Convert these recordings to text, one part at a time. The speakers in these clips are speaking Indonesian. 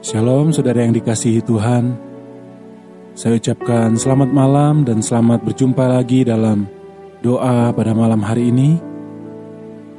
Shalom saudara yang dikasihi Tuhan. Saya ucapkan selamat malam dan selamat berjumpa lagi dalam doa pada malam hari ini.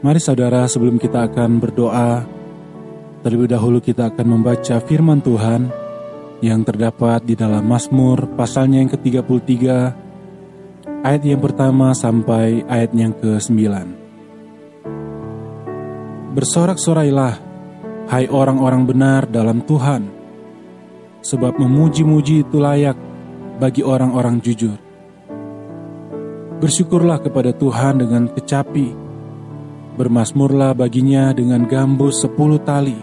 Mari saudara, sebelum kita akan berdoa, terlebih dahulu kita akan membaca firman Tuhan yang terdapat di dalam Mazmur pasalnya yang ke-33, ayat yang pertama sampai ayat yang ke-9. Bersorak-sorailah, hai orang-orang benar dalam Tuhan, sebab memuji-muji itu layak bagi orang-orang jujur. Bersyukurlah kepada Tuhan dengan kecapi, bermazmurlah baginya dengan gambus 10 tali.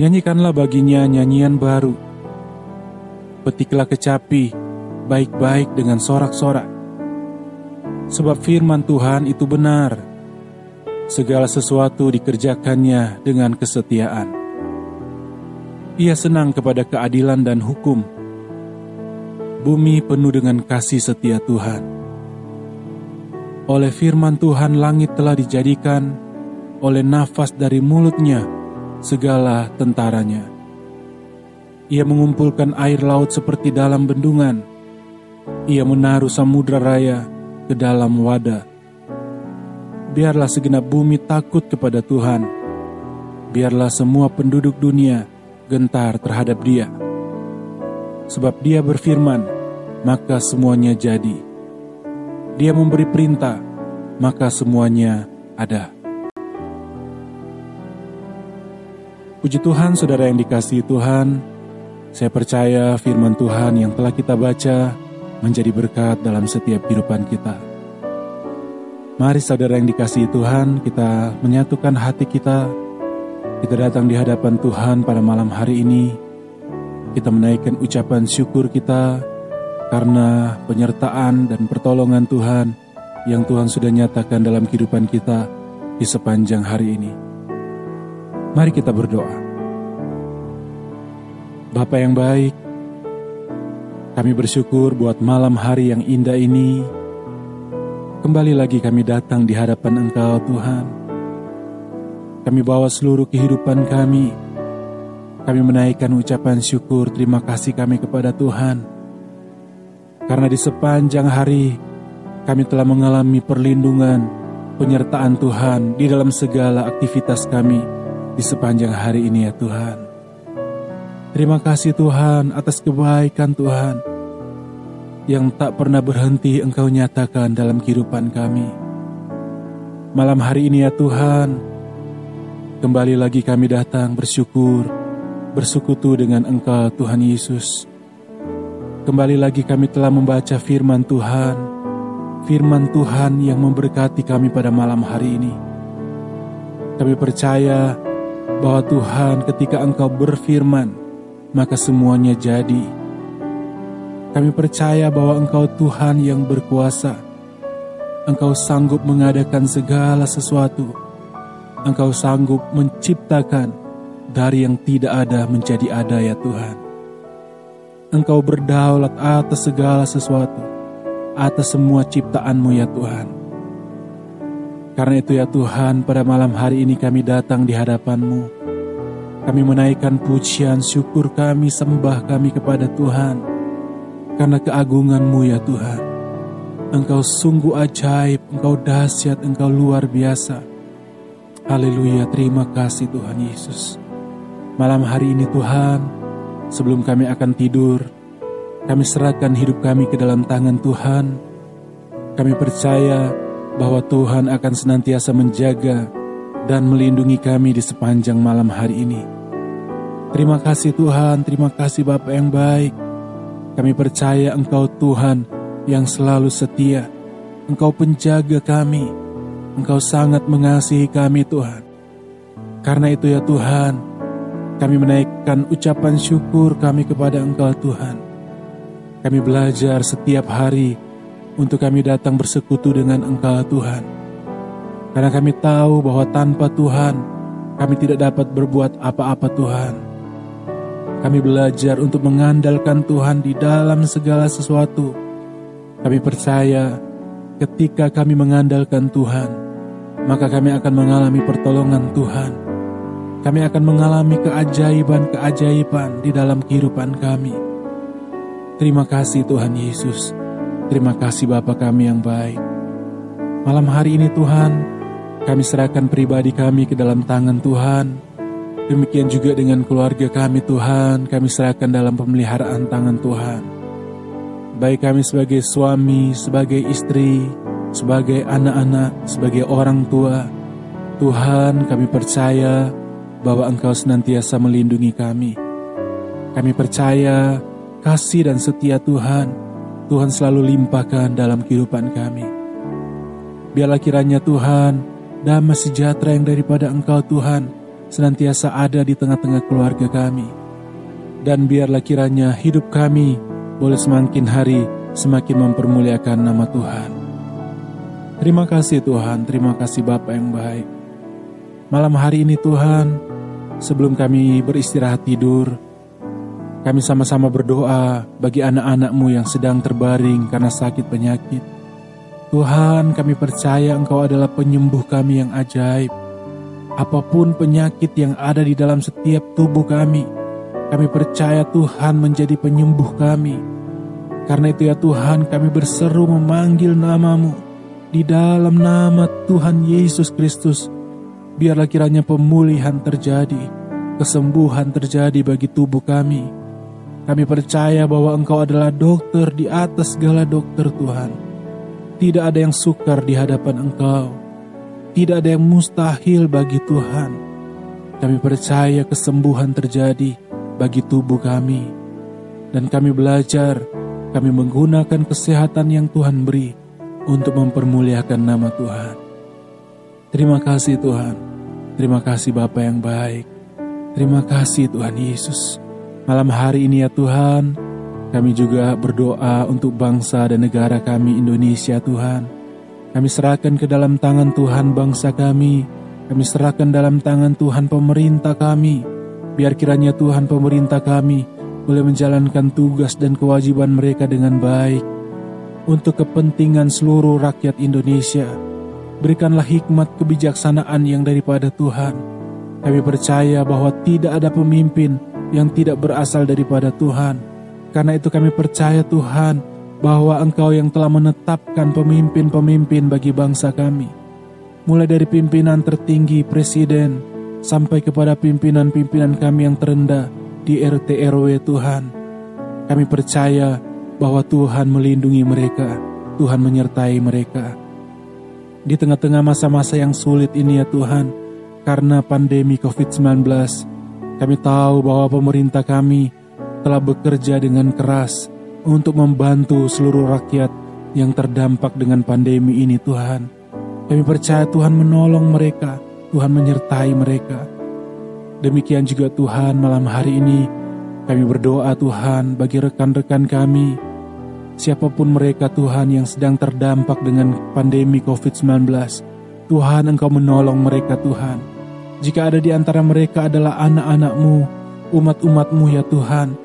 Nyanyikanlah baginya nyanyian baru, petiklah kecapi baik-baik dengan sorak-sorak. Sebab firman Tuhan itu benar, segala sesuatu dikerjakannya dengan kesetiaan. Ia senang kepada keadilan dan hukum. Bumi penuh dengan kasih setia Tuhan. Oleh firman Tuhan langit telah dijadikan, oleh nafas dari mulutnya segala tentaranya. Ia mengumpulkan air laut seperti dalam bendungan. Ia menaruh samudra raya ke dalam wadah. Biarlah segenap bumi takut kepada Tuhan. Biarlah semua penduduk dunia gentar terhadap Dia. Sebab Dia berfirman, maka semuanya jadi. Dia memberi perintah, maka semuanya ada. Puji Tuhan, saudara yang dikasihi Tuhan. Saya percaya firman Tuhan yang telah kita baca menjadi berkat dalam setiap kehidupan kita. Mari saudara yang dikasihi Tuhan, kita menyatukan hati kita. Kita datang di hadapan Tuhan pada malam hari ini. Kita menaikkan ucapan syukur kita karena penyertaan dan pertolongan Tuhan yang Tuhan sudah nyatakan dalam kehidupan kita di sepanjang hari ini. Mari kita berdoa. Bapa yang baik, kami bersyukur buat malam hari yang indah ini. Kembali lagi kami datang di hadapan Engkau Tuhan. Kami bawa seluruh kehidupan kami. Kami menaikkan ucapan syukur terima kasih kami kepada Tuhan. Karena di sepanjang hari kami telah mengalami perlindungan, penyertaan Tuhan di dalam segala aktivitas kami di sepanjang hari ini ya Tuhan. Terima kasih Tuhan atas kebaikan Tuhan yang tak pernah berhenti Engkau nyatakan dalam kehidupan kami. Malam hari ini ya Tuhan, kembali lagi kami datang bersyukur, bersekutu dengan Engkau Tuhan Yesus. Kembali lagi kami telah membaca firman Tuhan, firman Tuhan yang memberkati kami pada malam hari ini. Kami percaya bahwa Tuhan ketika Engkau berfirman, maka semuanya jadi. Kami percaya bahwa Engkau Tuhan yang berkuasa. Engkau sanggup mengadakan segala sesuatu. Engkau sanggup menciptakan dari yang tidak ada menjadi ada ya Tuhan. Engkau berdaulat atas segala sesuatu, atas semua ciptaan-Mu ya Tuhan. Karena itu ya Tuhan, pada malam hari ini kami datang di hadapan-Mu. Kami menaikkan pujian syukur kami, sembah kami kepada Tuhan. Karena keagungan-Mu ya Tuhan, Engkau sungguh ajaib, Engkau dahsyat, Engkau luar biasa. Haleluya, terima kasih Tuhan Yesus. Malam hari ini Tuhan, sebelum kami akan tidur, kami serahkan hidup kami ke dalam tangan Tuhan. Kami percaya bahwa Tuhan akan senantiasa menjaga dan melindungi kami di sepanjang malam hari ini. Terima kasih Tuhan, terima kasih Bapa yang baik. Kami percaya Engkau Tuhan yang selalu setia. Engkau penjaga kami. Engkau sangat mengasihi kami Tuhan. Karena itu ya Tuhan, kami menaikkan ucapan syukur kami kepada Engkau Tuhan. Kami belajar setiap hari untuk kami datang bersekutu dengan Engkau Tuhan. Karena kami tahu bahwa tanpa Tuhan kami tidak dapat berbuat apa-apa Tuhan. Kami belajar untuk mengandalkan Tuhan di dalam segala sesuatu. Kami percaya ketika kami mengandalkan Tuhan, maka kami akan mengalami pertolongan Tuhan. Kami akan mengalami keajaiban-keajaiban di dalam kehidupan kami. Terima kasih Tuhan Yesus. Terima kasih Bapa kami yang baik. Malam hari ini Tuhan, kami serahkan pribadi kami ke dalam tangan Tuhan. Demikian juga dengan keluarga kami Tuhan, kami serahkan dalam pemeliharaan tangan Tuhan. Baik kami sebagai suami, sebagai istri, sebagai anak-anak, sebagai orang tua. Tuhan, kami percaya bahwa Engkau senantiasa melindungi kami. Kami percaya kasih dan setia Tuhan selalu limpahkan dalam kehidupan kami. Biarlah kiranya Tuhan, damai sejahtera yang daripada Engkau Tuhan senantiasa ada di tengah-tengah keluarga kami. Dan biarlah kiranya hidup kami boleh semakin hari semakin mempermuliakan nama Tuhan. Terima kasih Tuhan, terima kasih Bapa yang baik. Malam hari ini Tuhan, sebelum kami beristirahat tidur, kami sama-sama berdoa bagi anak-anak-Mu yang sedang terbaring karena sakit penyakit. Tuhan, kami percaya Engkau adalah penyembuh kami yang ajaib. Apapun penyakit yang ada di dalam setiap tubuh kami, kami percaya Tuhan menjadi penyembuh kami. Karena itu ya Tuhan, kami berseru memanggil nama-Mu di dalam nama Tuhan Yesus Kristus. Biarlah kiranya pemulihan terjadi, kesembuhan terjadi bagi tubuh kami. Kami percaya bahwa Engkau adalah dokter di atas segala dokter Tuhan. Tidak ada yang sukar di hadapan Engkau. Tidak ada yang mustahil bagi Tuhan. Kami percaya kesembuhan terjadi bagi tubuh kami. Dan kami belajar, kami menggunakan kesehatan yang Tuhan beri untuk mempermuliakan nama Tuhan. Terima kasih Tuhan, terima kasih Bapa yang baik, terima kasih Tuhan Yesus. Malam hari ini ya Tuhan, kami juga berdoa untuk bangsa dan negara kami Indonesia Tuhan. Kami serahkan ke dalam tangan Tuhan bangsa kami serahkan dalam tangan Tuhan pemerintah kami. Biar kiranya Tuhan pemerintah kami boleh menjalankan tugas dan kewajiban mereka dengan baik untuk kepentingan seluruh rakyat Indonesia. Berikanlah hikmat kebijaksanaan yang daripada Tuhan. Kami percaya bahwa tidak ada pemimpin yang tidak berasal daripada Tuhan. Karena itu kami percaya Tuhan bahwa Engkau yang telah menetapkan pemimpin-pemimpin bagi bangsa kami. Mulai dari pimpinan tertinggi presiden sampai kepada pimpinan-pimpinan kami yang terendah di RT RW Tuhan. Kami percaya bahwa Tuhan melindungi mereka, Tuhan menyertai mereka. Di tengah-tengah masa-masa yang sulit ini ya Tuhan, karena pandemi COVID-19, kami tahu bahwa pemerintah kami telah bekerja dengan keras untuk membantu seluruh rakyat yang terdampak dengan pandemi ini Tuhan. Kami percaya Tuhan menolong mereka, Tuhan menyertai mereka. Demikian juga Tuhan, malam hari ini kami berdoa Tuhan bagi rekan-rekan kami, siapapun mereka Tuhan yang sedang terdampak dengan pandemi COVID-19, Tuhan Engkau menolong mereka Tuhan. Jika ada di antara mereka adalah anak-anak-Mu, umat-umat-Mu ya Tuhan,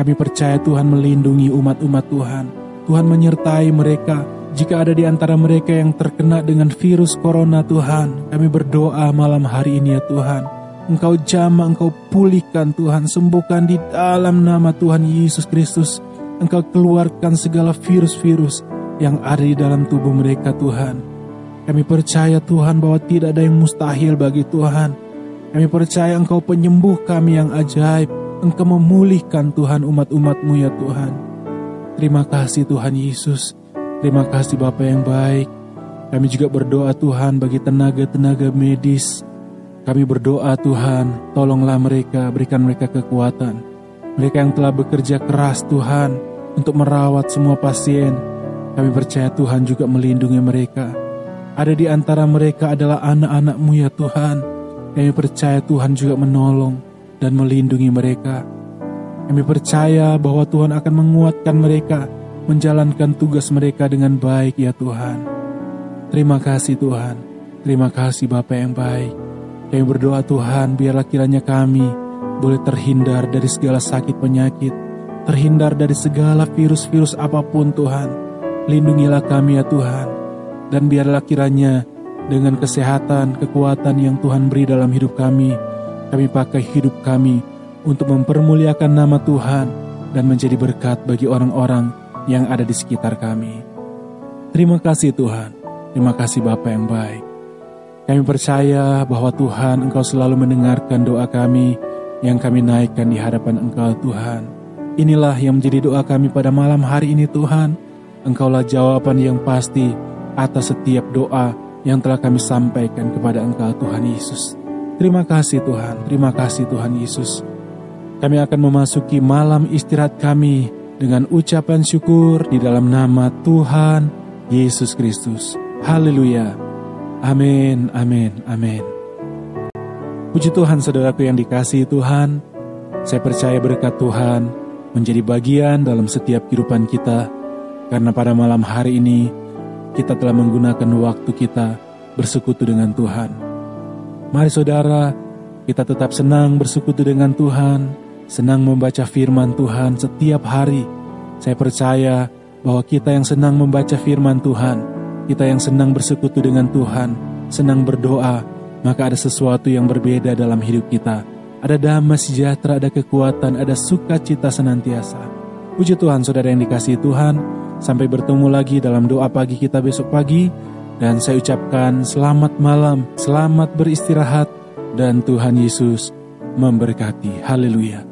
kami percaya Tuhan melindungi umat-umat Tuhan. Tuhan menyertai mereka. Jika ada di antara mereka yang terkena dengan virus corona Tuhan, kami berdoa malam hari ini ya Tuhan, Engkau jamah, Engkau pulihkan Tuhan, sembuhkan di dalam nama Tuhan Yesus Kristus. Engkau keluarkan segala virus-virus yang ada di dalam tubuh mereka Tuhan. Kami percaya Tuhan bahwa tidak ada yang mustahil bagi Tuhan. Kami percaya Engkau penyembuh kami yang ajaib. Engkau memulihkan Tuhan umat-umat-Mu ya Tuhan. Terima kasih Tuhan Yesus. Terima kasih Bapa yang baik. Kami juga berdoa Tuhan bagi tenaga-tenaga medis. Kami berdoa Tuhan, tolonglah mereka, berikan mereka kekuatan. Mereka yang telah bekerja keras Tuhan untuk merawat semua pasien, kami percaya Tuhan juga melindungi mereka. Ada di antara mereka adalah anak-anak-Mu ya Tuhan. Kami percaya Tuhan juga menolong dan melindungi mereka. Kami percaya bahwa Tuhan akan menguatkan mereka, menjalankan tugas mereka dengan baik ya Tuhan. Terima kasih Tuhan, terima kasih Bapa yang baik. Kami berdoa Tuhan, biarlah kiranya kami boleh terhindar dari segala sakit penyakit, terhindar dari segala virus-virus apapun Tuhan. Lindungilah kami ya Tuhan. Dan biarlah kiranya dengan kesehatan, kekuatan yang Tuhan beri dalam hidup kami, Kami pakai hidup kami untuk mempermuliakan nama Tuhan dan menjadi berkat bagi orang-orang yang ada di sekitar kami. Terima kasih Tuhan, terima kasih Bapa yang baik. Kami percaya bahwa Tuhan Engkau selalu mendengarkan doa kami yang kami naikkan di hadapan Engkau Tuhan. Inilah yang menjadi doa kami pada malam hari ini Tuhan. Engkaulah jawaban yang pasti atas setiap doa yang telah kami sampaikan kepada Engkau Tuhan Yesus. Terima kasih Tuhan Yesus. Kami akan memasuki malam istirahat kami dengan ucapan syukur di dalam nama Tuhan Yesus Kristus. Haleluya. Amin, amin, amin. Puji Tuhan saudaraku yang dikasihi Tuhan. Saya percaya berkat Tuhan menjadi bagian dalam setiap kehidupan kita, karena pada malam hari ini kita telah menggunakan waktu kita bersekutu dengan Tuhan. Mari saudara, kita tetap senang bersekutu dengan Tuhan, senang membaca firman Tuhan setiap hari. Saya percaya bahwa kita yang senang membaca firman Tuhan, kita yang senang bersekutu dengan Tuhan, senang berdoa, maka ada sesuatu yang berbeda dalam hidup kita. Ada damai sejahtera, ada kekuatan, ada sukacita senantiasa. Puji Tuhan saudara yang dikasihi Tuhan, sampai bertemu lagi dalam doa pagi kita besok pagi. Dan saya ucapkan selamat malam, selamat beristirahat, dan Tuhan Yesus memberkati. Haleluya.